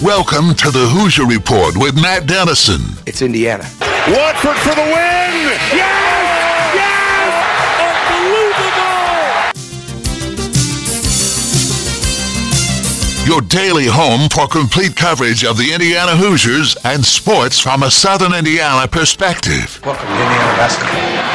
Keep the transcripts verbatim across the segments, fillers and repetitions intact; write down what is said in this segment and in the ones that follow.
Welcome to the Hoosier Report with Matt Dennison. It's Indiana. Watford for the win! Yes! Yes! Unbelievable! Your daily home for complete coverage of the Indiana Hoosiers and sports from a Southern Indiana perspective. Welcome to Indiana basketball.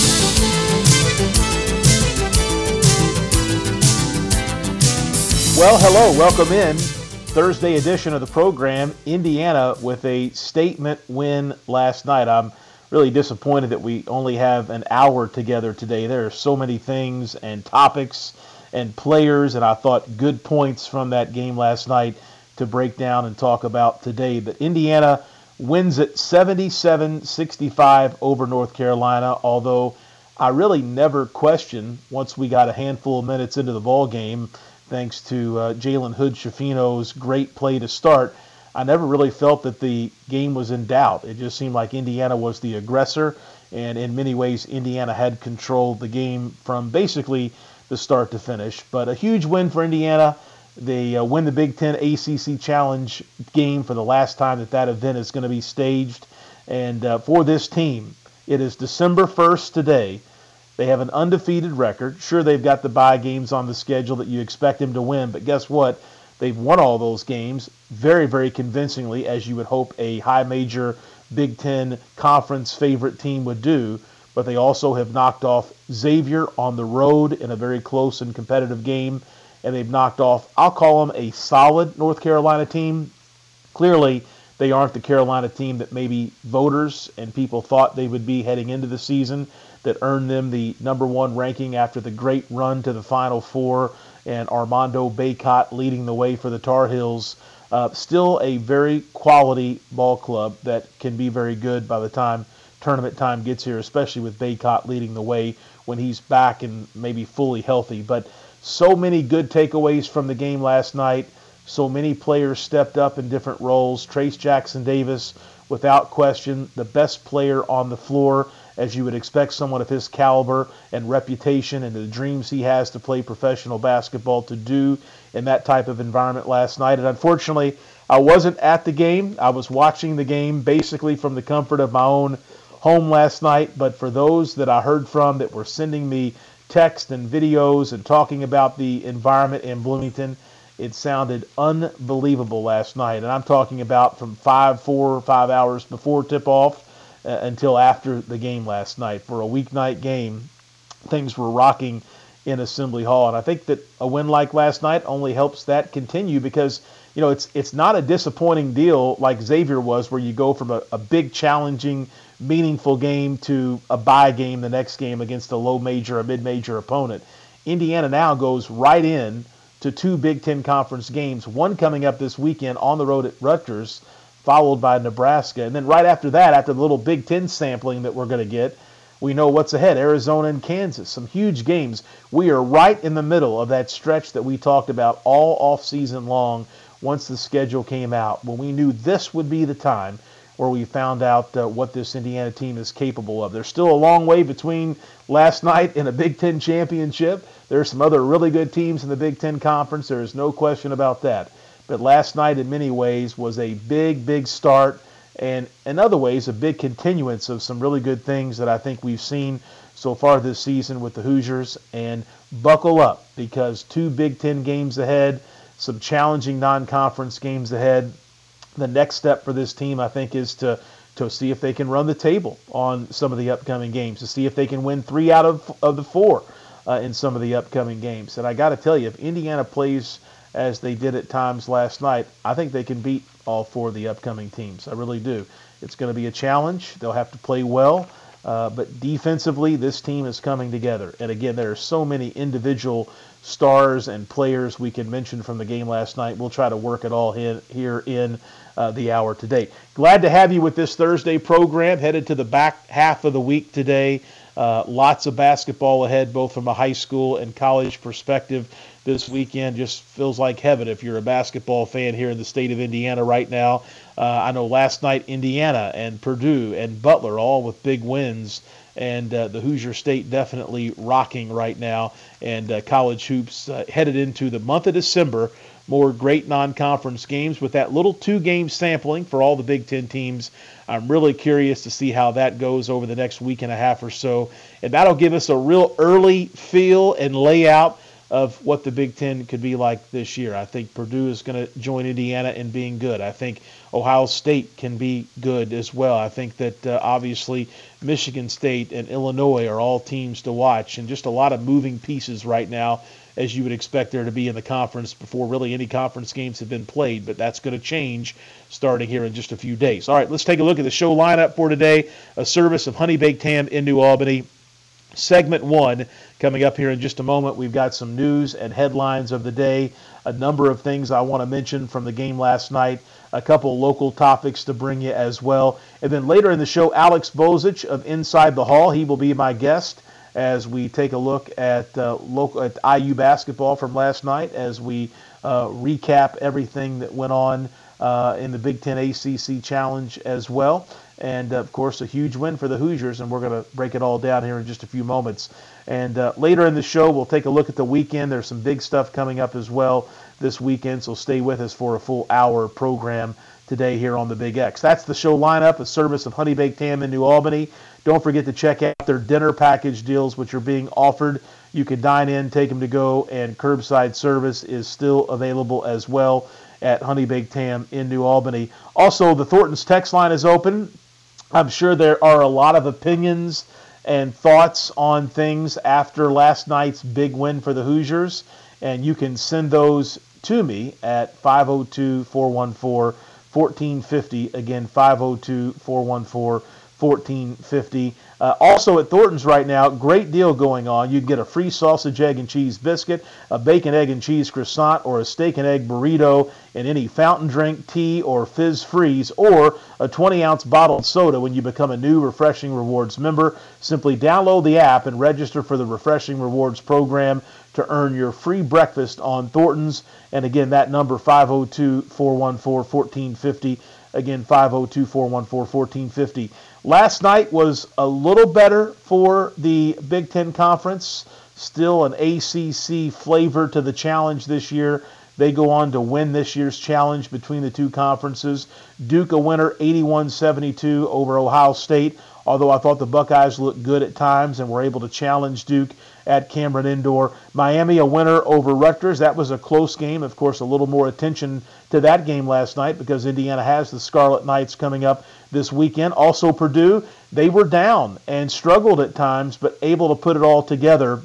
Well, hello, welcome in. Thursday edition of the program, Indiana with a statement win last night. I'm really disappointed that we only have an hour together today. There are so many things and topics and players, and I thought good points from that game last night to break down and talk about today. But Indiana wins it seventy-seven sixty-five over North Carolina, although I really never questioned once we got a handful of minutes into the ballgame. Thanks to uh, Jalen Hood-Schifino's great play to start, I never really felt that the game was in doubt. It just seemed like Indiana was the aggressor, and in many ways, Indiana had controlled the game from basically the start to finish. But a huge win for Indiana. They uh, win the Big Ten A C C Challenge game for the last time that that event is going to be staged. And uh, for this team, it is December first today. They have an undefeated record. Sure, they've got the bye games on the schedule that you expect them to win, but guess what? They've won all those games very, very convincingly, as you would hope a high major Big Ten conference favorite team would do, but they also have knocked off Xavier on the road in a very close and competitive game, and they've knocked off, I'll call them a solid North Carolina team. Clearly, they aren't the Carolina team that maybe voters and people thought they would be heading into the season, that earned them the number one ranking after the great run to the Final Four and Armando Bacot leading the way for the Tar Heels. Uh, still a very quality ball club that can be very good by the time tournament time gets here, especially with Bacot leading the way when he's back and maybe fully healthy. But so many good takeaways from the game last night. So many players stepped up in different roles. Trayce Jackson-Davis, without question, the best player on the floor, as you would expect someone of his caliber and reputation and the dreams he has to play professional basketball to do in that type of environment last night. And unfortunately, I wasn't at the game. I was watching the game basically from the comfort of my own home last night. But for those that I heard from that were sending me texts and videos and talking about the environment in Bloomington, it sounded unbelievable last night. And I'm talking about from five, four or five hours before tip-off until after the game last night. For a weeknight game, things were rocking in Assembly Hall. And I think that a win like last night only helps that continue because, you know, it's it's not a disappointing deal like Xavier was, where you go from a, a big, challenging, meaningful game to a bye game the next game against a low major, a mid-major opponent. Indiana now goes right in to two Big Ten Conference games, one coming up this weekend on the road at Rutgers, followed by Nebraska. And then right after that, after the little Big Ten sampling that we're going to get, we know what's ahead, Arizona and Kansas, some huge games. We are right in the middle of that stretch that we talked about all offseason long once the schedule came out, when we knew this would be the time where we found out uh, what this Indiana team is capable of. There's still a long way between last night and a Big Ten championship. There are some other really good teams in the Big Ten Conference. There is no question about that. But last night, in many ways, was a big, big start, and in other ways, a big continuance of some really good things that I think we've seen so far this season with the Hoosiers. And buckle up, because two Big Ten games ahead, some challenging non-conference games ahead. The next step for this team, I think, is to, to see if they can run the table on some of the upcoming games, to see if they can win three out of, of the four uh, in some of the upcoming games. And I got to tell you, if Indiana plays as they did at times last night, I think they can beat all four of the upcoming teams. I really do. It's going to be a challenge. They'll have to play well. Uh, but defensively, this team is coming together. And again, there are so many individual stars and players we can mention from the game last night. We'll try to work it all in, here in uh, the hour today. Glad to have you with this Thursday program, headed to the back half of the week today. Uh, lots of basketball ahead, both from a high school and college perspective. This weekend just feels like heaven if you're a basketball fan here in the state of Indiana right now. Uh, I know last night Indiana and Purdue and Butler all with big wins, and uh, the Hoosier State definitely rocking right now. And uh, college hoops uh, headed into the month of December. More great non-conference games with that little two-game sampling for all the Big Ten teams. I'm really curious to see how that goes over the next week and a half or so. And that'll give us a real early feel and layout of what the Big Ten could be like this year. I think Purdue is going to join Indiana in being good. I think Ohio State can be good as well. I think that uh, obviously Michigan State and Illinois are all teams to watch, and just a lot of moving pieces right now, as you would expect there to be in the conference before really any conference games have been played. But that's going to change starting here in just a few days. All right, let's take a look at the show lineup for today, a service of Honey Baked Ham in New Albany. Segment one coming up here in just a moment. We've got some news and headlines of the day, a number of things I want to mention from the game last night, a couple local topics to bring you as well. And then later in the show, Alex Bozich of Inside the Hall, he will be my guest as we take a look at uh, local at I U basketball from last night, as we uh, recap everything that went on uh, in the Big Ten A C C Challenge as well. And, of course, a huge win for the Hoosiers, and we're going to break it all down here in just a few moments. And uh, later in the show, we'll take a look at the weekend. There's some big stuff coming up as well this weekend, so stay with us for a full hour program today here on the Big X. That's the show lineup, a service of Honey Baked Ham in New Albany. Don't forget to check out their dinner package deals, which are being offered. You can dine in, take them to go, and curbside service is still available as well at Honey Baked Ham in New Albany. Also, the Thornton's text line is open. I'm sure there are a lot of opinions and thoughts on things after last night's big win for the Hoosiers, and you can send those to me at five oh two, four one four, one four five oh. Again, five oh two, four one four, one four five oh. Uh, also at Thornton's right now, great deal going on. You can get a free sausage, egg, and cheese biscuit, a bacon, egg, and cheese croissant, or a steak and egg burrito, and any fountain drink, tea, or fizz freeze, or a twenty-ounce bottled soda when you become a new Refreshing Rewards member. Simply download the app and register for the Refreshing Rewards program to earn your free breakfast on Thornton's. And again, that number, five oh two, four one four, one four five oh. Again, five oh two, four one four, one four five oh. Last night was a little better for the Big Ten Conference. Still an A C C flavor to the challenge this year. They go on to win this year's challenge between the two conferences. Duke a winner, eighty-one seventy-two over Ohio State, although I thought the Buckeyes looked good at times and were able to challenge Duke at Cameron Indoor. Miami a winner over Rutgers. That was a close game. Of course, a little more attention to that game last night because Indiana has the Scarlet Knights coming up this weekend. Also Purdue, they were down and struggled at times, but able to put it all together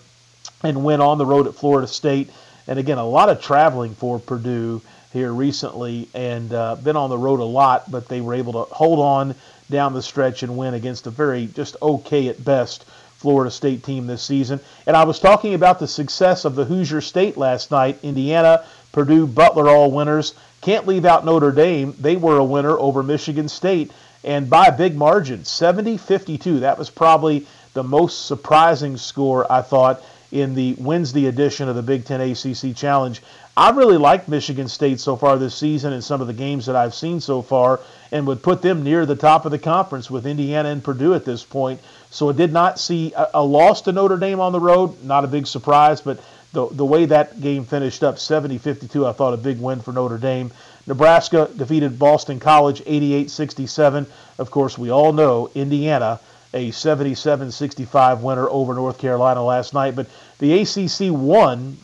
and win on the road at Florida State. And again, a lot of traveling for Purdue here recently, and uh, been on the road a lot, but they were able to hold on down the stretch and win against a very just okay at best Florida State team this season. And I was talking about the success of the Hoosier State last night. Indiana, Purdue, Butler all winners. Can't leave out Notre Dame. They were a winner over Michigan State, and by a big margin, seventy fifty-two. That was probably the most surprising score, I thought, in the Wednesday edition of the Big Ten A C C Challenge. I really like Michigan State so far this season and some of the games that I've seen so far, and would put them near the top of the conference with Indiana and Purdue at this point. So I did not see a, a loss to Notre Dame on the road. Not a big surprise, but the, the way that game finished up, seventy fifty-two, I thought a big win for Notre Dame. Nebraska defeated Boston College eighty-eight sixty-seven. Of course, we all know Indiana, a seventy-seven sixty-five winner over North Carolina last night. But the A C C won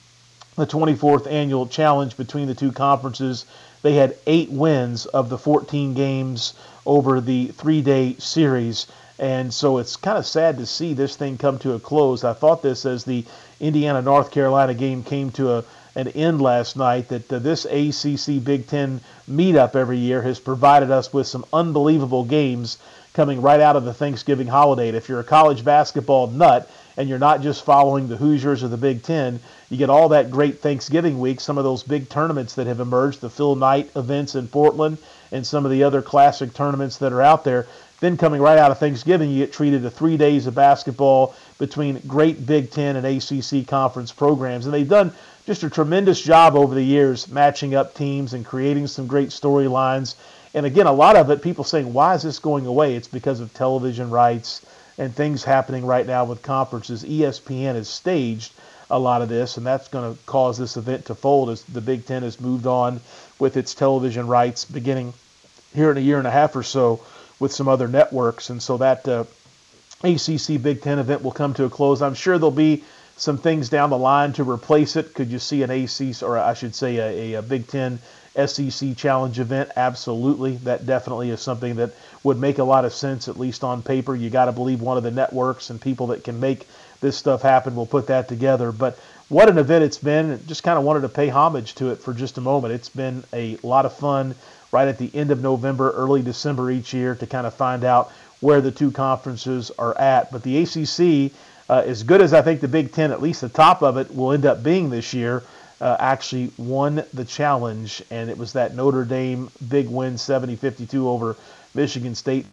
the twenty-fourth annual challenge between the two conferences. They had eight wins of the fourteen games over the three-day series. And so it's kind of sad to see this thing come to a close. I thought this as the Indiana-North Carolina game came to a, an end last night, that uh, this A C C Big Ten meetup every year has provided us with some unbelievable games coming right out of the Thanksgiving holiday. And if you're a college basketball nut and you're not just following the Hoosiers or the Big Ten, you get all that great Thanksgiving week, some of those big tournaments that have emerged, the Phil Knight events in Portland and some of the other classic tournaments that are out there. Then coming right out of Thanksgiving, you get treated to three days of basketball between great Big Ten and A C C conference programs. And they've done just a tremendous job over the years matching up teams and creating some great storylines. And again, a lot of it, people saying, why is this going away? It's because of television rights and things happening right now with conferences. E S P N has staged a lot of this, and that's going to cause this event to fold as the Big Ten has moved on with its television rights beginning here in a year and a half or so with some other networks. And so that uh, A C C Big Ten event will come to a close. I'm sure there'll be some things down the line to replace it. Could you see an A C C, or I should say a, a Big Ten S E C Challenge event? Absolutely. That definitely is something that would make a lot of sense, at least on paper. You got to believe one of the networks and people that can make this stuff happen will put that together. But what an event it's been. Just kind of wanted to pay homage to it for just a moment. It's been a lot of fun right at the end of November, early December each year to kind of find out where the two conferences are at. But the A C C, uh, as good as I think the Big Ten, at least the top of it, will end up being this year, Uh, actually won the challenge, and it was that Notre Dame big win, seventy fifty-two over Michigan State,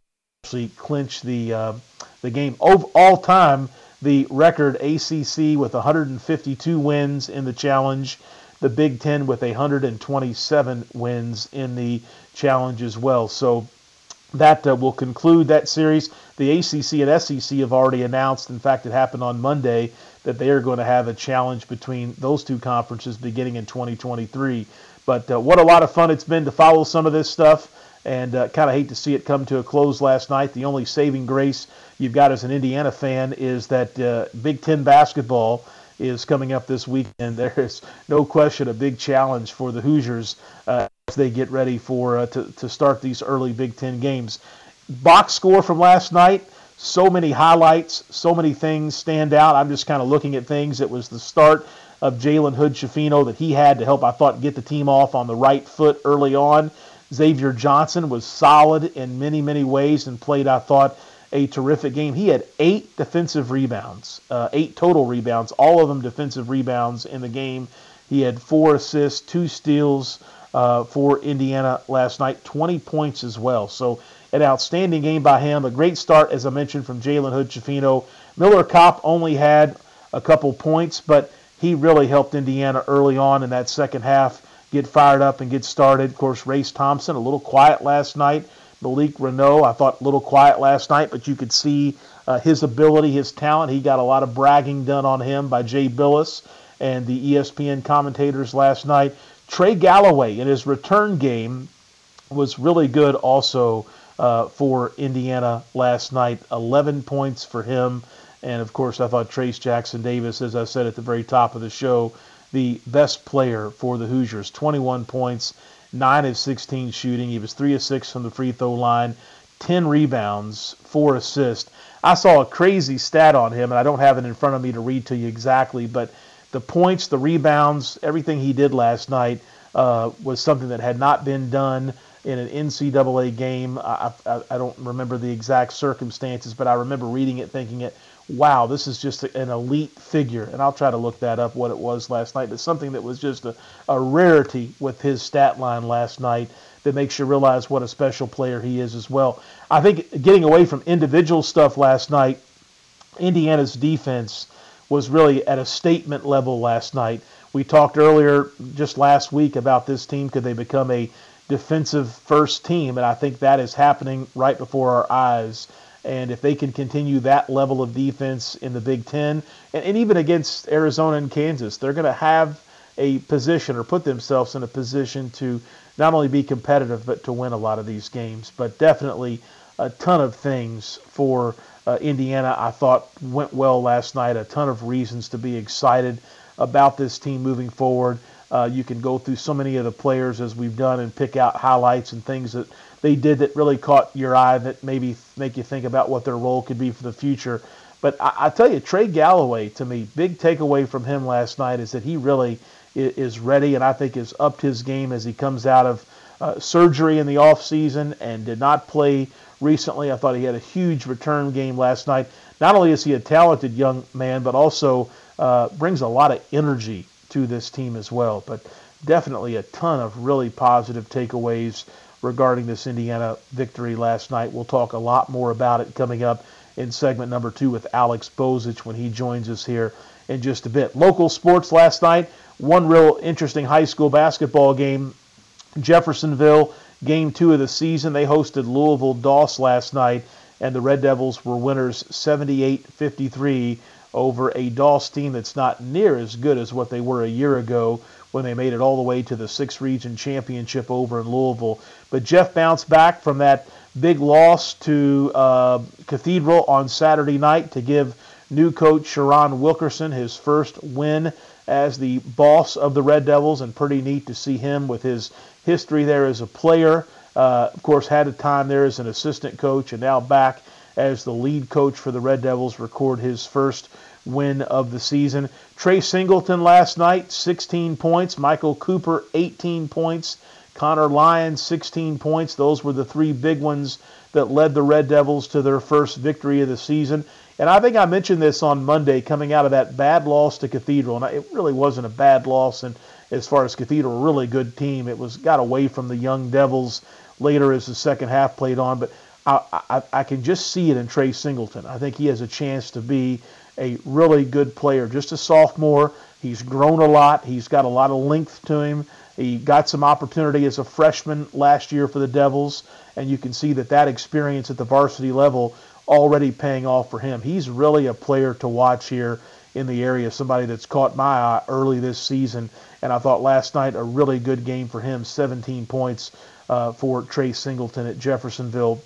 actually clinched the uh, the game. Of all time, the record A C C with one hundred fifty-two wins in the challenge, the Big Ten with one hundred twenty-seven wins in the challenge as well. So that uh, will conclude that series. The A C C and S E C have already announced, in fact, it happened on Monday, that they are going to have a challenge between those two conferences beginning in twenty twenty-three. But uh, what a lot of fun it's been to follow some of this stuff, and uh, kind of hate to see it come to a close last night. The only saving grace you've got as an Indiana fan is that uh, Big Ten basketball is coming up this weekend. There is no question a big challenge for the Hoosiers uh, as they get ready for uh, to, to start these early Big Ten games. Box score from last night. So many highlights, so many things stand out. I'm just kind of looking at things. It was the start of Jalen Hood-Schifino that he had to help, I thought, get the team off on the right foot early on. Xavier Johnson was solid in many, many ways and played, I thought, a terrific game. He had eight defensive rebounds, uh, eight total rebounds, all of them defensive rebounds in the game. He had four assists, two steals uh, for Indiana last night, twenty points as well. So an outstanding game by him, a great start, as I mentioned, from Jalen Hood-Schifino. Miller Kopp only had a couple points, but he really helped Indiana early on in that second half get fired up and get started. Of course, Race Thompson, a little quiet last night. Malik Renaud, I thought a little quiet last night, but you could see uh, his ability, his talent. He got a lot of bragging done on him by Jay Billis and the E S P N commentators last night. Trey Galloway in his return game was really good also. Uh, for Indiana last night, eleven points for him. And, of course, I thought Trayce Jackson-Davis, as I said at the very top of the show, the best player for the Hoosiers, twenty-one points, nine of sixteen shooting. He was three of six from the free throw line, ten rebounds, four assists. I saw a crazy stat on him, and I don't have it in front of me to read to you exactly, but the points, the rebounds, everything he did last night uh, was something that had not been done in an N C double A game. I, I, I don't remember the exact circumstances, but I remember reading it, thinking it, wow, this is just an elite figure. And I'll try to look that up, what it was last night, but something that was just a, a rarity with his stat line last night that makes you realize what a special player he is as well. I think getting away from individual stuff last night, Indiana's defense was really at a statement level last night. We talked earlier just last week about this team. Could they become a defensive first team? And I think that is happening right before our eyes. And if they can continue that level of defense in the Big Ten, and, and even against Arizona and Kansas, they're going to have a position or put themselves in a position to not only be competitive, but to win a lot of these games. But definitely a ton of things for uh, Indiana, I thought, went well last night. A ton of reasons to be excited about this team moving forward. Uh, you can go through so many of the players as we've done and pick out highlights and things that they did that really caught your eye that maybe make you think about what their role could be for the future. But I, I tell you, Trey Galloway, to me, big takeaway from him last night is that he really is ready and I think has upped his game as he comes out of uh, surgery in the offseason and did not play recently. I thought he had a huge return game last night. Not only is he a talented young man, but also uh, brings a lot of energy to this team as well. But definitely a ton of really positive takeaways regarding this Indiana victory last night. We'll talk a lot more about it coming up in segment number two with Alex Bozich when he joins us here in just a bit. Local sports last night, one real interesting high school basketball game. Jeffersonville, game two of the season. They hosted Louisville Doss last night, and the Red Devils were winners seventy-eight fifty-three over a Doss team that's not near as good as what they were a year ago when they made it all the way to the sixth region championship over in Louisville. But Jeff bounced back from that big loss to uh, Cathedral on Saturday night to give new coach Sharon Wilkerson his first win as the boss of the Red Devils, and pretty neat to see him with his history there as a player. Uh, of course, had a time there as an assistant coach, and now back as the lead coach for the Red Devils, record his first win of the season. Trey Singleton last night, sixteen points. Michael Cooper, eighteen points. Connor Lyons, sixteen points. Those were the three big ones that led the Red Devils to their first victory of the season. And I think I mentioned this on Monday coming out of that bad loss to Cathedral, and it really wasn't a bad loss. And as far as Cathedral, a really good team. It was got away from the Young Devils later as the second half played on, but I, I, I can just see it in Trey Singleton. I think he has a chance to be a really good player. Just a sophomore. He's grown a lot. He's got a lot of length to him. He got some opportunity as a freshman last year for the Devils, and you can see that that experience at the varsity level already paying off for him. He's really a player to watch here in the area, somebody that's caught my eye early this season, and I thought last night a really good game for him, seventeen points uh, for Trey Singleton at Jeffersonville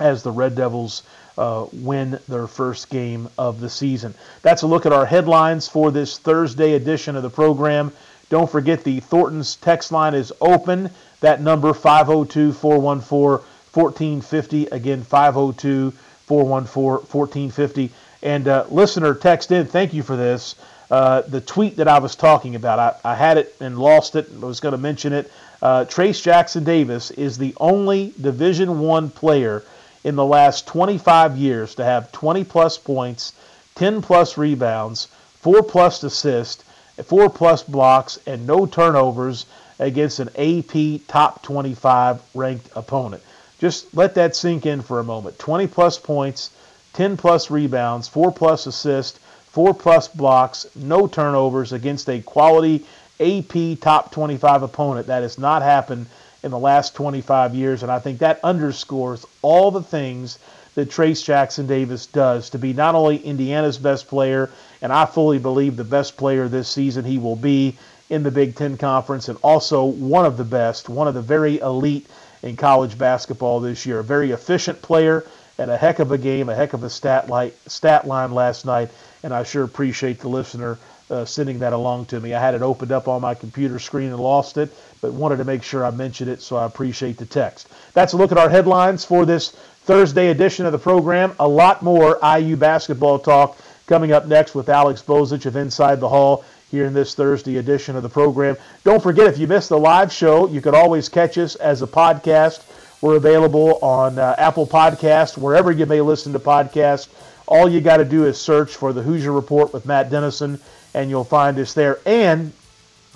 as the Red Devils uh, win their first game of the season. That's a look at our headlines for this Thursday edition of the program. Don't forget the Thornton's text line is open. That number, five oh two, four one four, one four five oh. Again, five oh two, four one four, one four five oh. And uh, listener, text in. Thank you for this. Uh, the tweet that I was talking about, I, I had it and lost it. I was going to mention it. Uh, Trayce Jackson-Davis is the only Division I player in the last twenty-five years to have twenty-plus points, ten-plus rebounds, four-plus assists, four-plus blocks, and no turnovers against an A P Top twenty-five ranked opponent. Just let that sink in for a moment. twenty-plus points, ten-plus rebounds, four-plus assists, four-plus blocks, no turnovers against a quality A P Top twenty-five opponent. That has not happened in the last twenty-five years, and I think that underscores all the things that Trayce Jackson-Davis does to be not only Indiana's best player, and I fully believe the best player this season he will be in the Big Ten Conference, and also one of the best, one of the very elite in college basketball this year. A very efficient player and a heck of a game, a heck of a stat, light, stat line last night, and I sure appreciate the listener uh, sending that along to me. I had it opened up on my computer screen and lost it, but wanted to make sure I mentioned it, so I appreciate the text. That's a look at our headlines for this Thursday edition of the program. A lot more I U basketball talk coming up next with Alex Bozich of Inside the Hall here in this Thursday edition of the program. Don't forget, if you missed the live show, you can always catch us as a podcast. We're available on uh, Apple Podcasts, wherever you may listen to podcasts. All you got to do is search for The Hoosier Report with Matt Dennison, and you'll find us there. And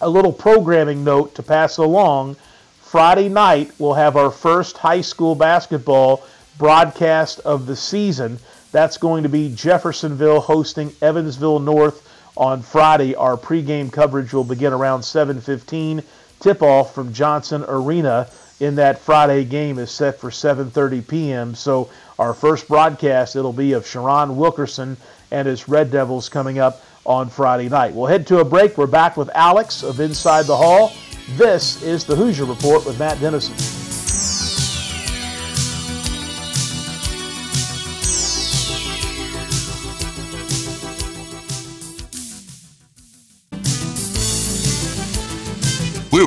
a little programming note to pass along, Friday night we'll have our first high school basketball broadcast of the season. That's going to be Jeffersonville hosting Evansville North on Friday. Our pregame coverage will begin around seven fifteen. Tip-off from Johnson Arena in that Friday game is set for seven thirty p.m. So our first broadcast, it'll be of Sharon Wilkerson and his Red Devils coming up on Friday night. We'll head to a break. We're back with Alex of Inside the Hall. This is the Hoosier Report with Matt Dennison. We're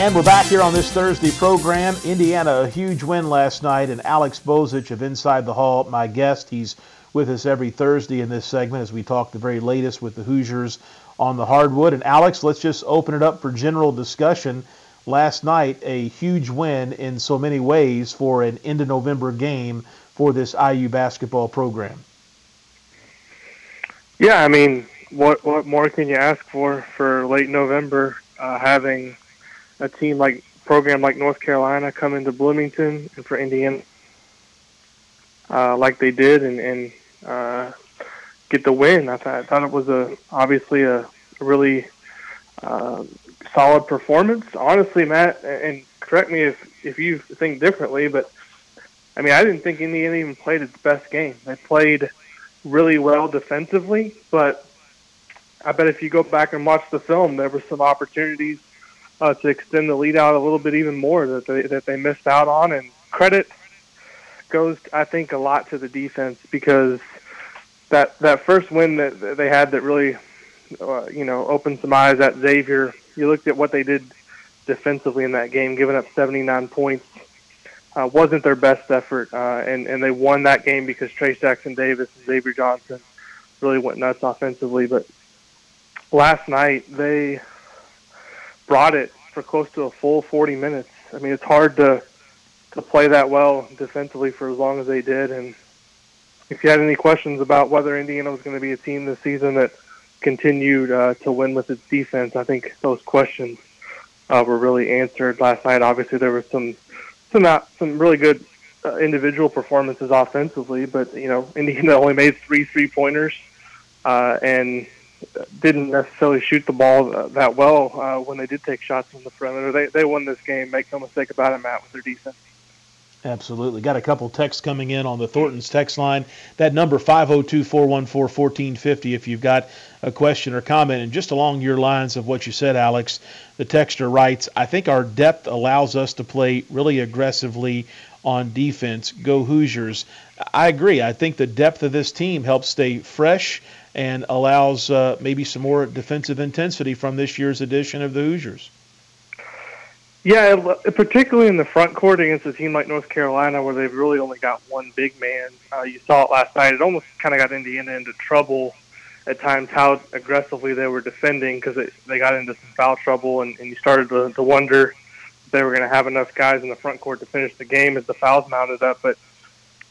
And we're back here on this Thursday program. Indiana, a huge win last night, and Alex Bozich of Inside the Hall, my guest. He's with us every Thursday in this segment as we talk the very latest with the Hoosiers on the hardwood. And Alex, let's just open it up for general discussion. Last night, a huge win in so many ways for an end-of-November game for this I U basketball program. Yeah, I mean, what what more can you ask for for late November, uh, having a team like program like North Carolina come into Bloomington, and for Indiana uh, like they did and, and uh, get the win. I thought, I thought it was a obviously a really uh, solid performance. Honestly, Matt, and correct me if, if you think differently, but I mean, I didn't think Indiana even played its best game. They played really well defensively, but I bet if you go back and watch the film, there were some opportunities Uh, to extend the lead out a little bit even more that they, that they missed out on. And credit goes, I think, a lot to the defense, because that that first win that they had that really, uh, you know, opened some eyes at Xavier. You looked at what they did defensively in that game, giving up seventy-nine points. Uh, wasn't their best effort, uh, and, and they won that game because Trayce Jackson-Davis and Xavier Johnson really went nuts offensively. But last night, they brought it for close to a full forty minutes. I mean, it's hard to to play that well defensively for as long as they did. And if you had any questions about whether Indiana was going to be a team this season that continued uh, to win with its defense, I think those questions uh, were really answered last night. Obviously, there were some some not, some really good uh, individual performances offensively, but you know, Indiana only made three three-pointers uh, and didn't necessarily shoot the ball that well uh, when they did take shots from the perimeter. They they won this game, make no mistake about it, Matt, with their defense. Absolutely. Got a couple texts coming in on the Thornton's text line. That number, five oh two, four one four, one four five oh, if you've got a question or comment. And just along your lines of what you said, Alex, the texter writes, I think our depth allows us to play really aggressively on defense. Go Hoosiers. I agree. I think the depth of this team helps stay fresh and allows uh, maybe some more defensive intensity from this year's edition of the Hoosiers. Yeah, particularly in the front court against a team like North Carolina, where they've really only got one big man. Uh, you saw it last night. It almost kind of got Indiana into trouble at times how aggressively they were defending, because they got into some foul trouble, and, and you started to, to wonder if they were going to have enough guys in the front court to finish the game as the fouls mounted up. But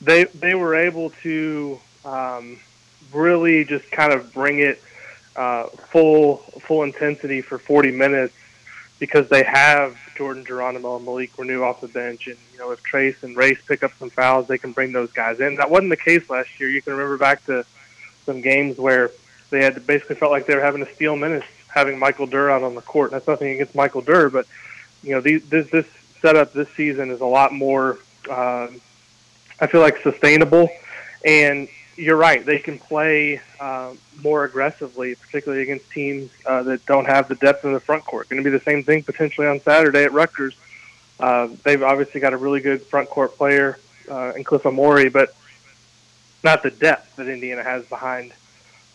they they were able to um, – really just kind of bring it uh, full full intensity for forty minutes, because they have Jordan Geronimo and Malik Renew off the bench. And, you know, if Trace and Race pick up some fouls, they can bring those guys in. That wasn't the case last year. You can remember back to some games where they had basically felt like they were having to steal minutes, having Michael Durr out on the court. And that's nothing against Michael Durr, but, you know, these, this, this setup this season is a lot more, uh, I feel like, sustainable. And you're right. They can play uh, more aggressively, particularly against teams uh, that don't have the depth in the front court. Going to be the same thing potentially on Saturday at Rutgers. Uh, they've obviously got a really good front court player uh, in Cliff Amore, but not the depth that Indiana has behind.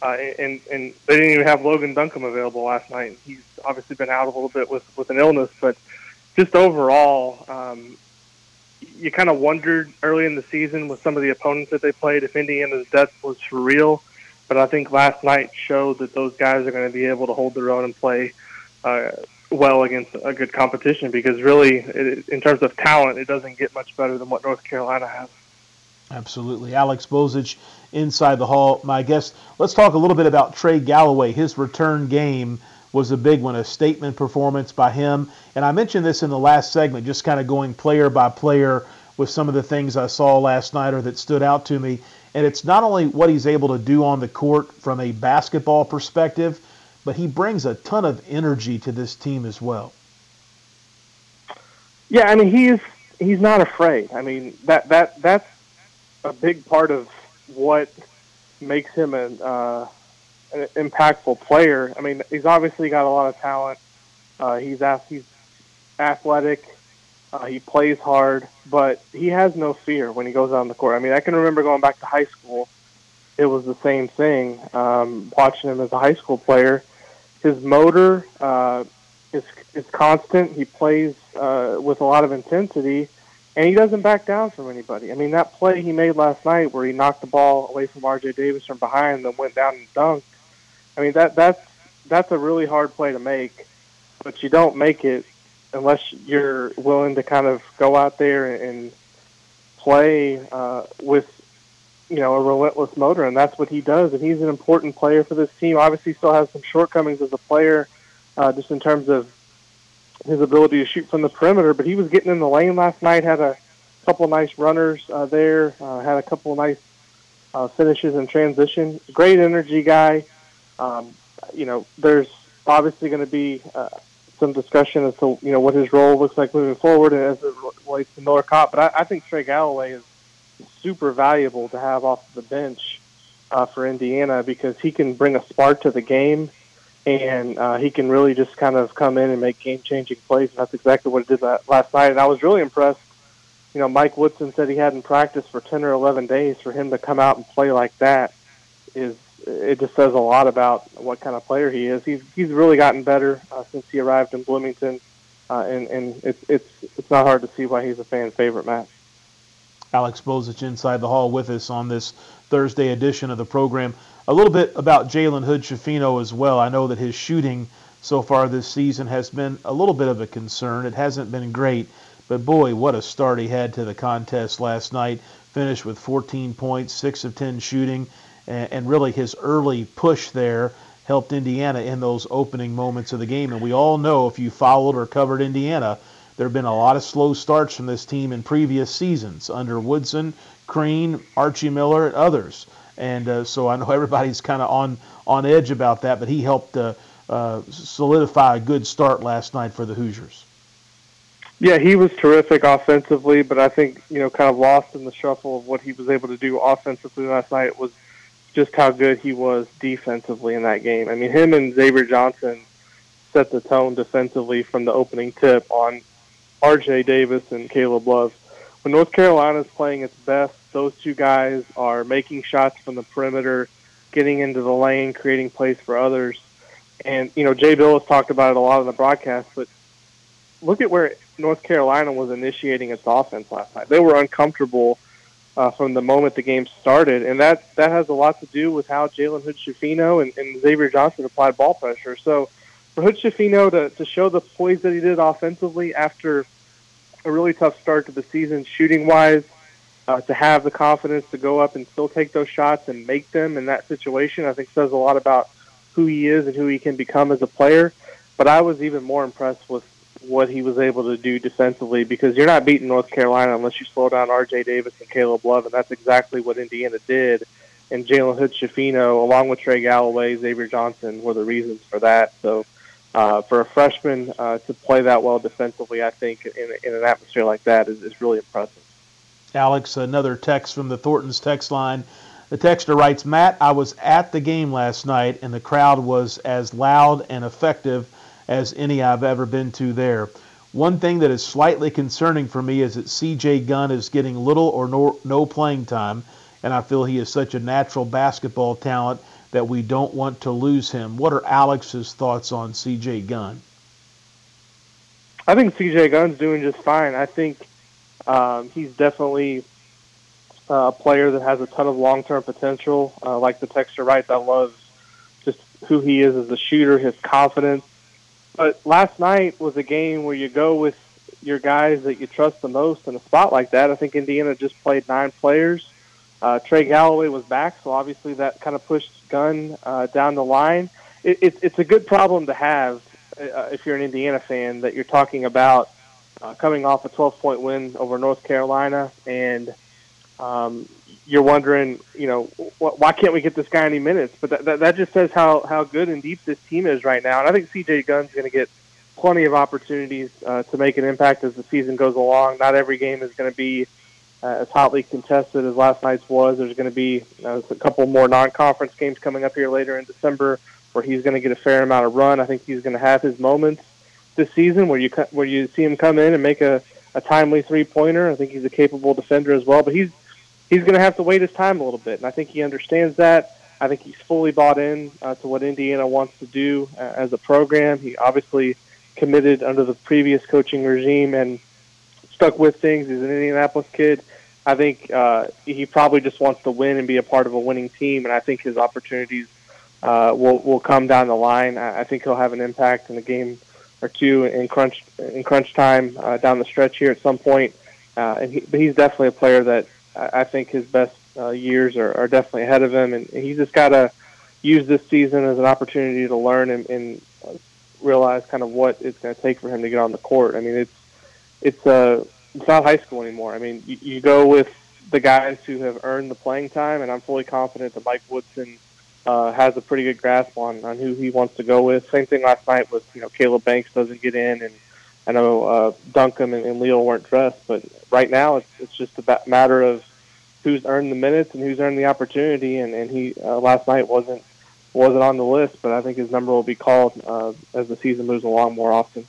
Uh, and, and they didn't even have Logan Duncombe available last night. He's obviously been out a little bit with, with an illness, but just overall, um, you kind of wondered early in the season with some of the opponents that they played if Indiana's depth was for real, but I think last night showed that those guys are going to be able to hold their own and play uh, well against a good competition, because really, it, in terms of talent, it doesn't get much better than what North Carolina has. Absolutely. Alex Bozich, Inside the Hall, my guest. Let's talk a little bit about Trey Galloway. His return game was a big one, a statement performance by him. And I mentioned this in the last segment, just kind of going player by player with some of the things I saw last night or that stood out to me. And it's not only what he's able to do on the court from a basketball perspective, but he brings a ton of energy to this team as well. Yeah, I mean, he's he's not afraid. I mean, that that that's a big part of what makes him an uh, – an impactful player. I mean, he's obviously got a lot of talent. Uh, he's ath- he's athletic. Uh, he plays hard, but he has no fear when he goes out on the court. I mean, I can remember going back to high school. It was the same thing, um, watching him as a high school player. His motor uh, is is constant. He plays uh, with a lot of intensity, and he doesn't back down from anybody. I mean, that play he made last night where he knocked the ball away from R J Davis from behind and went down and dunked, I mean, that that's, that's a really hard play to make, but you don't make it unless you're willing to kind of go out there and play uh, with, you know, a relentless motor, and that's what he does. And he's an important player for this team. Obviously, he still has some shortcomings as a player, uh, just in terms of his ability to shoot from the perimeter. But he was getting in the lane last night. Had a couple of nice runners uh, there. Uh, had a couple of nice uh, finishes in transition. Great energy guy. Um, you know, there's obviously going to be uh, some discussion as to, you know, what his role looks like moving forward as it relates to Miller Kopp. But I, I think Trey Galloway is super valuable to have off the bench uh, for Indiana, because he can bring a spark to the game, and uh, he can really just kind of come in and make game-changing plays, and that's exactly what he did last night. And I was really impressed. You know, Mike Woodson said he hadn't practiced for ten or eleven days. For him to come out and play like that, is it just says a lot about what kind of player he is. He's, he's really gotten better uh, since he arrived in Bloomington, uh, and, and it's, it's, it's not hard to see why he's a fan favorite, Matt. Alex Bozich inside the hall with us on this Thursday edition of the program. A little bit about Jalen Hood-Schifino as well. I know that his shooting so far this season has been a little bit of a concern. It hasn't been great, but boy, what a start he had to the contest last night. Finished with fourteen points, six of ten shooting, and really his early push there helped Indiana in those opening moments of the game. And we all know, if you followed or covered Indiana, there have been a lot of slow starts from this team in previous seasons under Woodson, Crean, Archie Miller, and others. And uh, so I know everybody's kind of on, on edge about that, but he helped uh, uh, solidify a good start last night for the Hoosiers. Yeah, he was terrific offensively, but I think, you know, kind of lost in the shuffle of what he was able to do offensively last night was just how good he was defensively in that game. I mean, him and Xavier Johnson set the tone defensively from the opening tip on R J Davis and Caleb Love. When North Carolina is playing its best, those two guys are making shots from the perimeter, getting into the lane, creating plays for others. And, you know, Jay Bill has talked about it a lot on the broadcast, but look at where North Carolina was initiating its offense last night. They were uncomfortable uh, from the moment the game started, and that, that has a lot to do with how Jalen Hood-Schifino and, and Xavier Johnson applied ball pressure. So for Hood-Schifino to, to show the poise that he did offensively after a really tough start to the season shooting-wise, uh, to have the confidence to go up and still take those shots and make them in that situation, I think says a lot about who he is and who he can become as a player. But I was even more impressed with what he was able to do defensively, because you're not beating North Carolina unless you slow down R J Davis and Caleb Love, and that's exactly what Indiana did. And Jalen Hood-Schifino, along with Trey Galloway, Xavier Johnson, were the reasons for that. So Uh, for a freshman uh, to play that well defensively, I think, in, in an atmosphere like that is, is really impressive. Alex, another text from the Thornton's text line. The texter writes, Matt, I was at the game last night, and the crowd was as loud and effective as any I've ever been to there. One thing that is slightly concerning for me is that C J Gunn is getting little or no, no playing time, and I feel he is such a natural basketball talent that we don't want to lose him. What are Alex's thoughts on C J Gunn? I think C J Gunn's doing just fine. I think um, he's definitely a player that has a ton of long-term potential. Uh, like the texter writes, I love just who he is as a shooter, his confidence. But last night was a game where you go with your guys that you trust the most in a spot like that. I think Indiana just played nine players. Uh, Trey Galloway was back, so obviously that kind of pushed Gunn uh, down the line. It, it, it's a good problem to have uh, if you're an Indiana fan, that you're talking about uh, coming off a twelve-point win over North Carolina, and um, you're wondering, you know, wh- why can't we get this guy any minutes? But that, that, that just says how, how good and deep this team is right now. And I think C J Gunn's going to get plenty of opportunities uh, to make an impact as the season goes along. Not every game is going to be Uh, as hotly contested as last night's was. There's going to be uh, a couple more non-conference games coming up here later in December where he's going to get a fair amount of run. I think he's going to have his moments this season where you where you see him come in and make a, a timely three-pointer. I think he's a capable defender as well, but he's he's going to have to wait his time a little bit, and I think he understands that. I think he's fully bought in uh, to what Indiana wants to do uh, as a program. He obviously committed under the previous coaching regime and stuck with things. He's an Indianapolis kid. I think uh, he probably just wants to win and be a part of a winning team, and I think his opportunities uh, will will come down the line. I, I think he'll have an impact in a game or two in crunch in crunch time uh, down the stretch here at some point. Uh, and he, but he's definitely a player that I, I think his best uh, years are, are definitely ahead of him, and he's just got to use this season as an opportunity to learn and, and realize kind of what it's going to take for him to get on the court. I mean, it's it's a uh, It's not high school anymore. I mean, you, you go with the guys who have earned the playing time, and I'm fully confident that Mike Woodson uh, has a pretty good grasp on, on who he wants to go with. Same thing last night with, you know, Caleb Banks doesn't get in, and I know uh, Duncan and, and Leo weren't dressed, but right now it's it's just a matter of who's earned the minutes and who's earned the opportunity, and, and he uh, last night wasn't, wasn't on the list, but I think his number will be called uh, as the season moves along more often.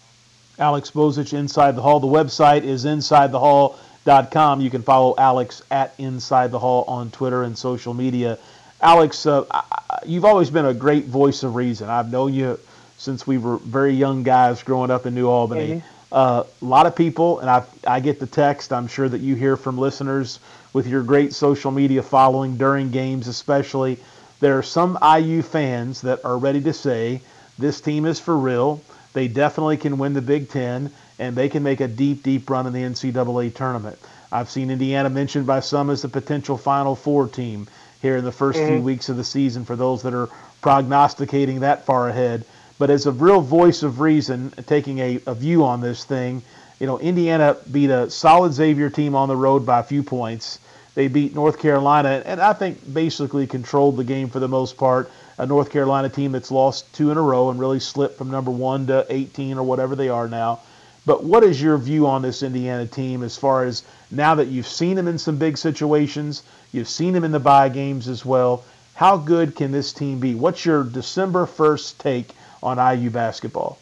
Alex Bozich, Inside the Hall. The website is inside the hall dot com. You can follow Alex at Inside the Hall on Twitter and social media. Alex, uh, I, you've always been a great voice of reason. I've known you since we were very young guys growing up in New Albany. Mm-hmm. Uh, a lot of people, and I, I get the text, I'm sure that you hear from listeners with your great social media following during games especially. There are some I U fans that are ready to say, this team is for real. They definitely can win the Big Ten, and they can make a deep, deep run in the N C double A tournament. I've seen Indiana mentioned by some as the potential Final Four team here in the first mm-hmm. few weeks of the season for those that are prognosticating that far ahead. But as a real voice of reason, taking a, a view on this thing, you know, Indiana beat a solid Xavier team on the road by a few points. They beat North Carolina, and I think basically controlled the game for the most part. A North Carolina team that's lost two in a row and really slipped from number one to eighteen or whatever they are now. But what is your view on this Indiana team as far as now that you've seen them in some big situations, you've seen them in the bye games as well, how good can this team be? What's your December first take on I U basketball?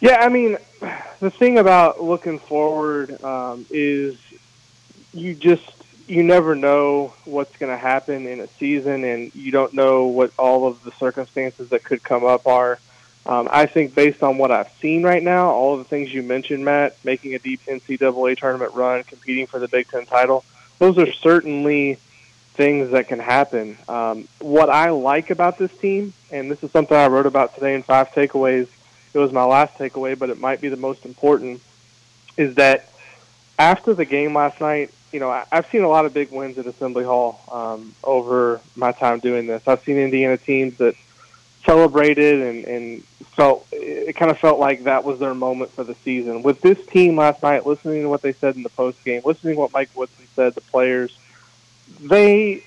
Yeah, I mean, the thing about looking forward um, is you just – you never know what's going to happen in a season, and you don't know what all of the circumstances that could come up are. Um, I think based on what I've seen right now, all of the things you mentioned, Matt, making a deep N C double A tournament run, competing for the Big Ten title, those are certainly things that can happen. Um, what I like about this team, and this is something I wrote about today in Five Takeaways, it was my last takeaway, but it might be the most important, is that after the game last night, you know, I've seen a lot of big wins at Assembly Hall um, over my time doing this. I've seen Indiana teams that celebrated and, and felt it kind of felt like that was their moment for the season. With this team last night, listening to what they said in the postgame, listening to what Mike Woodson said, the players, they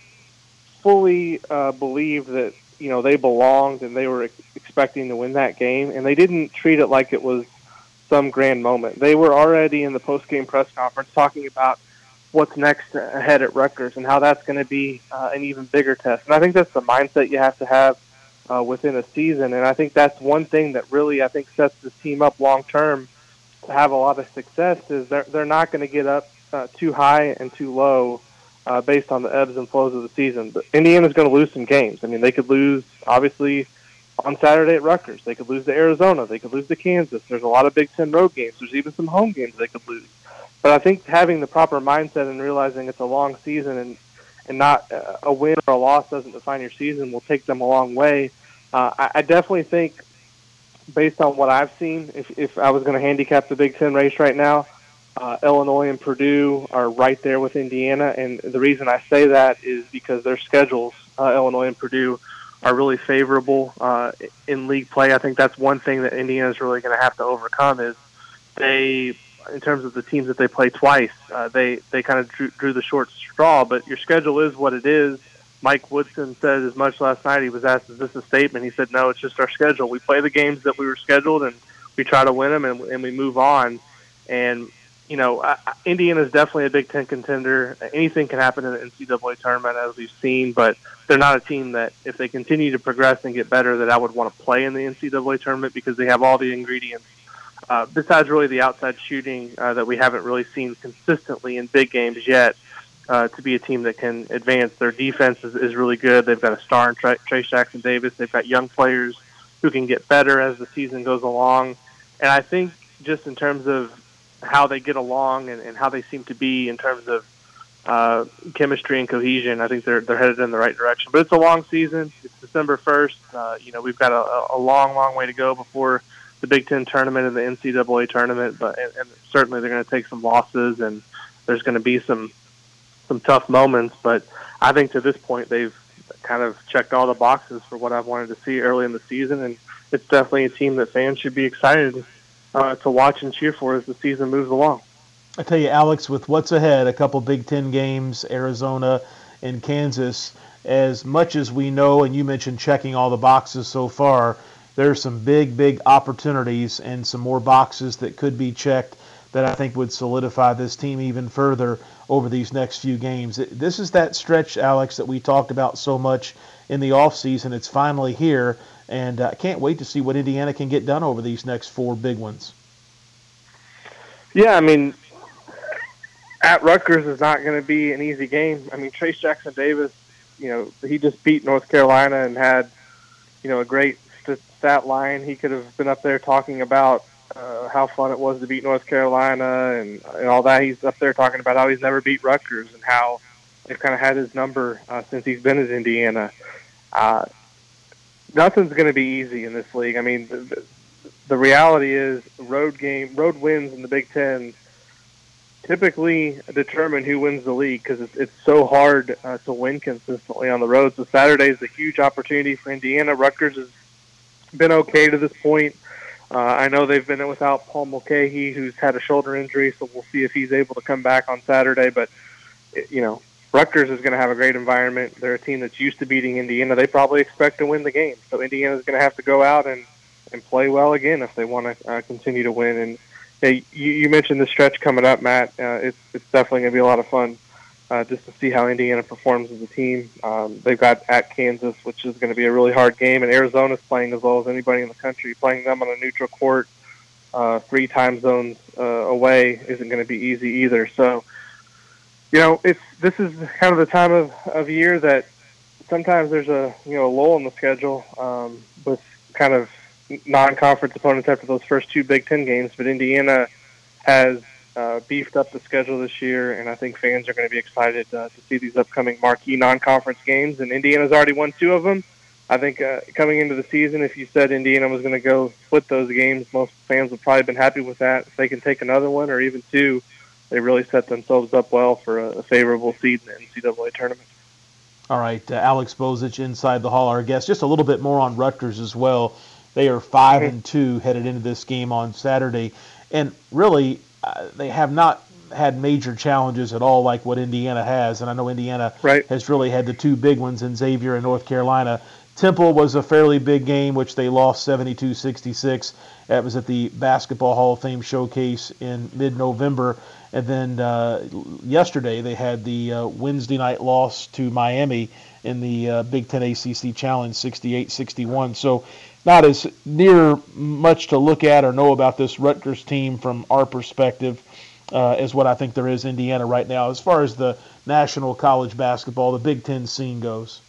fully uh, believed that, you know, they belonged and they were ex- expecting to win that game, and they didn't treat it like it was some grand moment. They were already in the postgame press conference talking about what's next ahead at Rutgers and how that's going to be uh, an even bigger test. And I think that's the mindset you have to have uh, within a season. And I think that's one thing that really, I think, sets this team up long-term to have a lot of success is they're, they're not going to get up uh, too high and too low uh, based on the ebbs and flows of the season. But Indiana's going to lose some games. I mean, they could lose, obviously, on Saturday at Rutgers. They could lose to Arizona. They could lose to Kansas. There's a lot of Big Ten road games. There's even some home games they could lose. But I think having the proper mindset and realizing it's a long season and, and not uh, a win or a loss doesn't define your season will take them a long way. Uh, I, I definitely think, based on what I've seen, if, if I was going to handicap the Big Ten race right now, uh, Illinois and Purdue are right there with Indiana. And the reason I say that is because their schedules, uh, Illinois and Purdue, are really favorable uh, in league play. I think that's one thing that Indiana's really going to have to overcome is they – in terms of the teams that they play twice, uh, they, they kind of drew, drew the short straw, but your schedule is what it is. Mike Woodson said as much last night. He was asked, is this a statement? He said, no, it's just our schedule. We play the games that we were scheduled, and we try to win them, and, and we move on. And, you know, I, Indiana's definitely a Big Ten contender. Anything can happen in the N C double A tournament, as we've seen, but they're not a team that, if they continue to progress and get better, that I would want to play in the N C double A tournament because they have all the ingredients uh, besides really the outside shooting uh, that we haven't really seen consistently in big games yet, uh, to be a team that can advance. Their defense is, is really good. They've got a star in Tra- Trayce Jackson-Davis. They've got young players who can get better as the season goes along. And I think just in terms of how they get along and, and how they seem to be in terms of uh, chemistry and cohesion, I think they're they're headed in the right direction. But it's a long season. It's December first. Uh, you know, we've got a, a long, long way to go before the Big Ten tournament and the N C double A tournament. But and, and certainly they're going to take some losses, and there's going to be some some tough moments. But I think to this point they've kind of checked all the boxes for what I've wanted to see early in the season, and it's definitely a team that fans should be excited uh, to watch and cheer for as the season moves along. I tell you, Alex, with what's ahead, a couple Big Ten games, Arizona and Kansas, as much as we know, and you mentioned checking all the boxes so far, there's some big, big opportunities and some more boxes that could be checked that I think would solidify this team even further over these next few games. This is that stretch, Alex, that we talked about so much in the offseason. It's finally here, and I can't wait to see what Indiana can get done over these next four big ones. Yeah, I mean, at Rutgers is not going to be an easy game. I mean, Trayce Jackson-Davis, you know, he just beat North Carolina and had, you know, a great stat line. He could have been up there talking about Uh, how fun it was to beat North Carolina and, and all that. He's up there talking about how he's never beat Rutgers and how they've kind of had his number uh, since he's been at Indiana. Uh, nothing's going to be easy in this league. I mean, the, the reality is road game, road wins in the Big Ten typically determine who wins the league because it's, it's so hard uh, to win consistently on the road. So Saturday is a huge opportunity for Indiana. Rutgers has been okay to this point. Uh, I know they've been without Paul Mulcahy, who's had a shoulder injury, so we'll see if he's able to come back on Saturday. But, you know, Rutgers is going to have a great environment. They're a team that's used to beating Indiana. They probably expect to win the game. So Indiana's going to have to go out and, and play well again if they want to uh, continue to win. And hey, you, you mentioned the stretch coming up, Matt. Uh, it's, it's definitely going to be a lot of fun uh, just to see how Indiana performs as a team. Um, they've got at Kansas, which is going to be a really hard game, and Arizona's playing as well as anybody in the country. Playing them on a neutral court uh, three time zones uh, away isn't going to be easy either. So, you know, it's this is kind of the time of, of year that sometimes there's a you know a lull in the schedule um, with kind of non-conference opponents after those first two Big Ten games, but Indiana has Uh, beefed up the schedule this year, and I think fans are going to be excited uh, to see these upcoming marquee non-conference games. And Indiana's already won two of them. I think uh, coming into the season, if you said Indiana was going to go split those games, most fans would probably have been happy with that. If they can take another one or even two, they really set themselves up well for a, a favorable seed in the N C double A tournament. All right, uh, Alex Bozich, Inside the Hall, our guest. Just a little bit more on Rutgers as well. They are five mm-hmm. and two headed into this game on Saturday, and really, Uh, they have not had major challenges at all like what Indiana has, and I know Indiana right. has really had the two big ones in Xavier and North Carolina. Temple was a fairly big game, which they lost seventy-two sixty-six. That was at the Basketball Hall of Fame showcase in mid-November. And then uh, yesterday they had the uh, Wednesday night loss to Miami in the uh, Big Ten A C C Challenge, sixty-eight sixty-one. So not as near much to look at or know about this Rutgers team from our perspective uh, as what I think there is Indiana right now as far as the national college basketball, the Big Ten scene goes.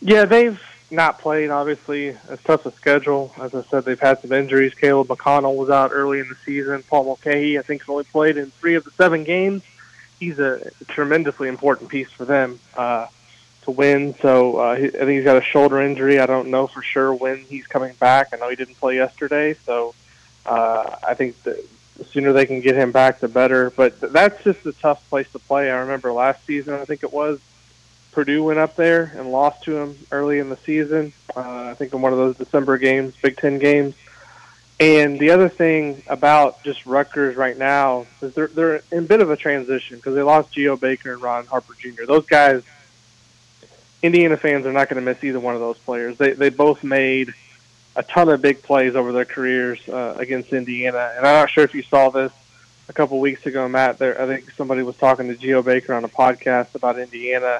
Yeah, they've not played, obviously, as tough a schedule. As I said, they've had some injuries. Caleb McConnell was out early in the season. Paul Mulcahy, I think, has only played in three of the seven games. He's a tremendously important piece for them uh, to win. So uh, I think he's got a shoulder injury. I don't know for sure when he's coming back. I know he didn't play yesterday. So uh, I think the sooner they can get him back, the better. But that's just a tough place to play. I remember last season, I think it was, Purdue went up there and lost to him early in the season, uh, I think in one of those December games, Big Ten games. And the other thing about just Rutgers right now is they're, they're in a bit of a transition because they lost Geo Baker and Ron Harper Junior Those guys, Indiana fans are not going to miss either one of those players. They they both made a ton of big plays over their careers uh, against Indiana. And I'm not sure if you saw this a couple weeks ago, Matt. There, I think somebody was talking to Geo Baker on a podcast about Indiana.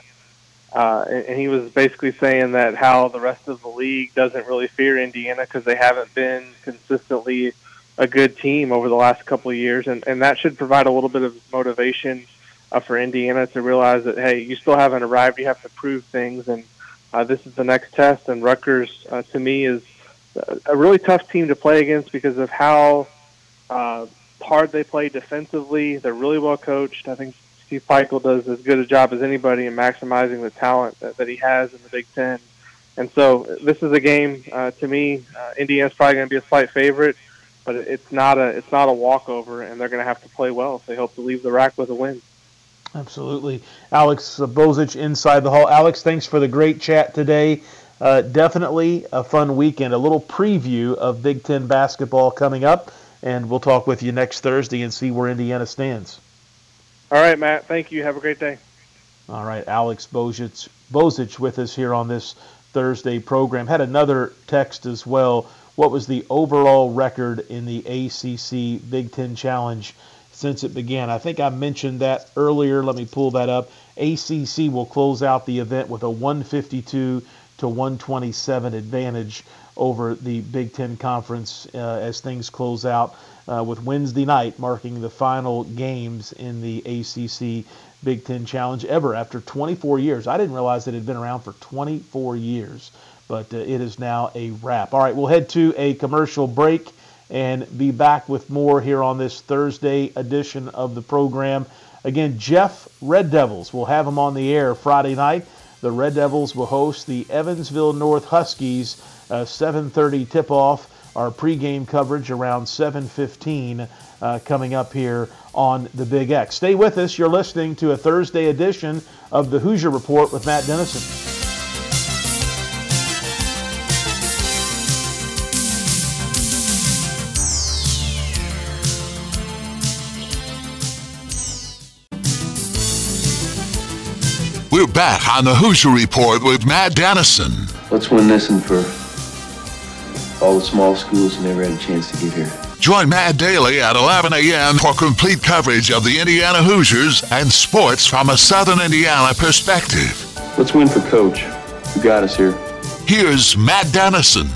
Uh, and he was basically saying that how the rest of the league doesn't really fear Indiana because they haven't been consistently a good team over the last couple of years. And, and that should provide a little bit of motivation uh, for Indiana to realize that, hey, you still haven't arrived. You have to prove things. And uh, this is the next test. And Rutgers, uh, to me, is a really tough team to play against because of how uh, hard they play defensively. They're really well coached. I think Steve Peichel does as good a job as anybody in maximizing the talent that, that he has in the Big Ten. And so this is a game, uh, to me, uh, Indiana's probably going to be a slight favorite, but it's not a it's not a walkover, and they're going to have to play well if they hope to leave the rack with a win. Absolutely. Alex Bozich, Inside the Hall. Alex, thanks for the great chat today. Uh, definitely a fun weekend, a little preview of Big Ten basketball coming up, and we'll talk with you next Thursday and see where Indiana stands. All right, Matt. Thank you. Have a great day. All right, Alex Bozich, Bozich with us here on this Thursday program. Had another text as well. What was the overall record in the A C C Big Ten Challenge since it began? I think I mentioned that earlier. Let me pull that up. A C C will close out the event with a one fifty-two to one twenty-seven advantage over the Big Ten Conference uh, as things close out, uh, with Wednesday night marking the final games in the A C C Big Ten Challenge ever after twenty-four years. I didn't realize it had been around for twenty-four years, but uh, it is now a wrap. All right, we'll head to a commercial break and be back with more here on this Thursday edition of the program. Again, Jeff Red Devils, we'll have him on the air Friday night. The Red Devils will host the Evansville North Huskies, uh, seven thirty tip-off. Our pregame coverage around seven fifteen uh, coming up here on the Big X. Stay with us. You're listening to a Thursday edition of the Hoosier Report with Matt Dennison. We're back on the Hoosier Report with Matt Dennison. Let's win this and for all the small schools who never had a chance to get here. Join Matt daily at eleven a.m. for complete coverage of the Indiana Hoosiers and sports from a Southern Indiana perspective. Let's win for Coach, who got us here. Here's Matt Dennison.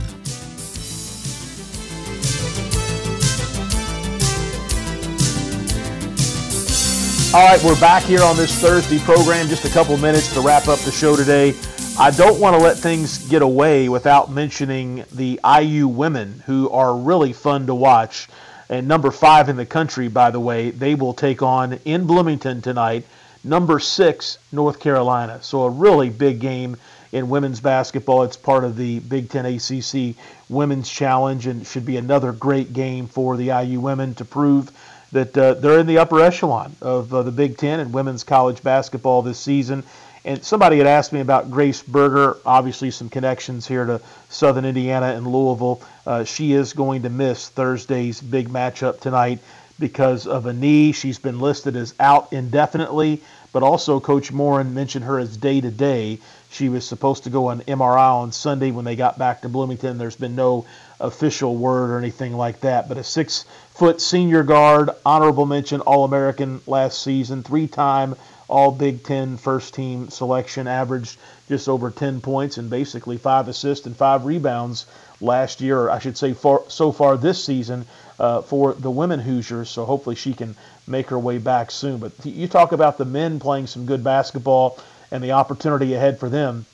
All right, we're back here on this Thursday program. Just a couple minutes to wrap up the show today. I don't want to let things get away without mentioning the I U women, who are really fun to watch. And number five in the country, by the way, they will take on in Bloomington tonight, number six, North Carolina. So a really big game in women's basketball. It's part of the Big Ten A C C Women's Challenge and should be another great game for the I U women to prove that uh, they're in the upper echelon of uh, the Big Ten and women's college basketball this season. And somebody had asked me about Grace Berger, obviously some connections here to Southern Indiana and Louisville. Uh, she is going to miss Thursday's big matchup tonight because of a knee. She's been listed as out indefinitely, but also Coach Morin mentioned her as day-to-day. She was supposed to go on M R I on Sunday when they got back to Bloomington. There's been no official word or anything like that, but a six-foot senior guard, honorable mention All-American last season, three-time All-Big Ten first-team selection, averaged just over ten points and basically five assists and five rebounds last year, or I should say far, so far this season uh, for the women Hoosiers, so hopefully she can make her way back soon. But you talk about the men playing some good basketball and the opportunity ahead for them.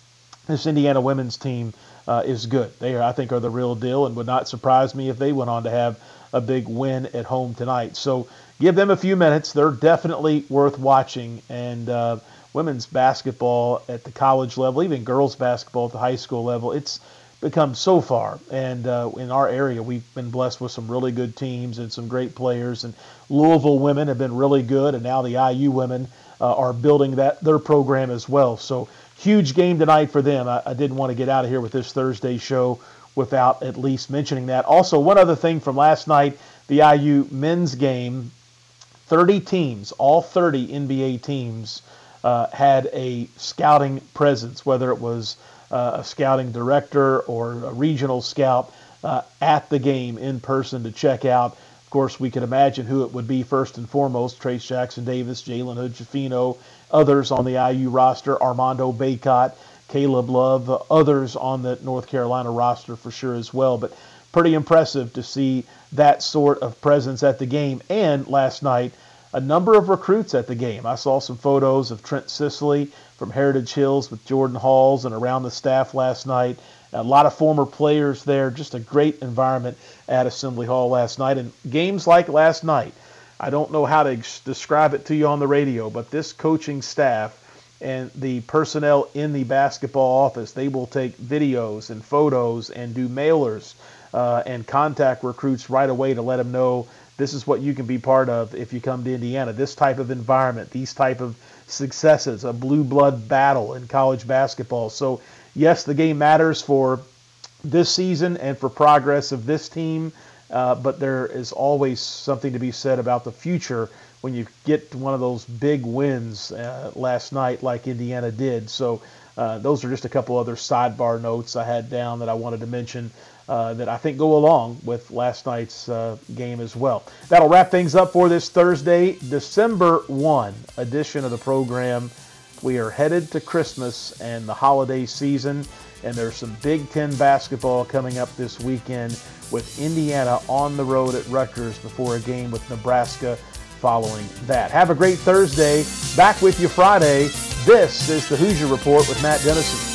This Indiana women's team uh, is good. They, are, I think, are the real deal and would not surprise me if they went on to have a big win at home tonight. So give them a few minutes. They're definitely worth watching. And uh, women's basketball at the college level, even girls basketball at the high school level, it's become so far. And uh, in our area, we've been blessed with some really good teams and some great players. And Louisville women have been really good, and now the I U women uh, are building that their program as well. So huge game tonight for them. I, I didn't want to get out of here with this Thursday show without at least mentioning that. Also, one other thing from last night, the I U men's game, thirty teams, all thirty N B A teams uh, had a scouting presence, whether it was uh, a scouting director or a regional scout uh, at the game in person to check out course, we can imagine who it would be first and foremost: Trayce Jackson-Davis, Jalen Hood-Schifino, others on the I U roster, Armando Bacot, Caleb Love, others on the North Carolina roster for sure as well. But pretty impressive to see that sort of presence at the game. And last night, a number of recruits at the game. I saw some photos of Trent Sicily from Heritage Hills with Jordan Halls and around the staff last night. A lot of former players there. Just a great environment at Assembly Hall last night. And games like last night, I don't know how to describe it to you on the radio, but this coaching staff and the personnel in the basketball office, they will take videos and photos and do mailers uh, and contact recruits right away to let them know this is what you can be part of if you come to Indiana. This type of environment, these type of successes, a blue blood battle in college basketball. So yes, the game matters for this season and for progress of this team, uh, but there is always something to be said about the future when you get one of those big wins uh, last night like Indiana did. So uh, those are just a couple other sidebar notes I had down that I wanted to mention uh, that I think go along with last night's uh, game as well. That'll wrap things up for this Thursday, December first edition of the program. We are headed to Christmas and the holiday season, and there's some Big Ten basketball coming up this weekend with Indiana on the road at Rutgers before a game with Nebraska following that. Have a great Thursday. Back with you Friday. This is the Hoosier Report with Matt Dennison.